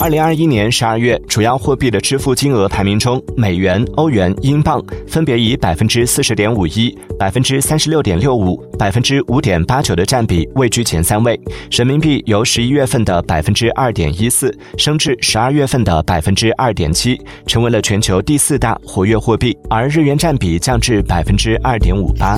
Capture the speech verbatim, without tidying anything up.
二零二一年十二月，主要货币的支付金额排名中，美元、欧元、英镑分别以 百分之四十点五一、百分之三十六点六五、百分之五点八九 的占比位居前三位。人民币由十一月份的 百分之二点一四 升至十二月份的 百分之二点七， 成为了全球第四大活跃货币，而日元占比降至 百分之二点五八。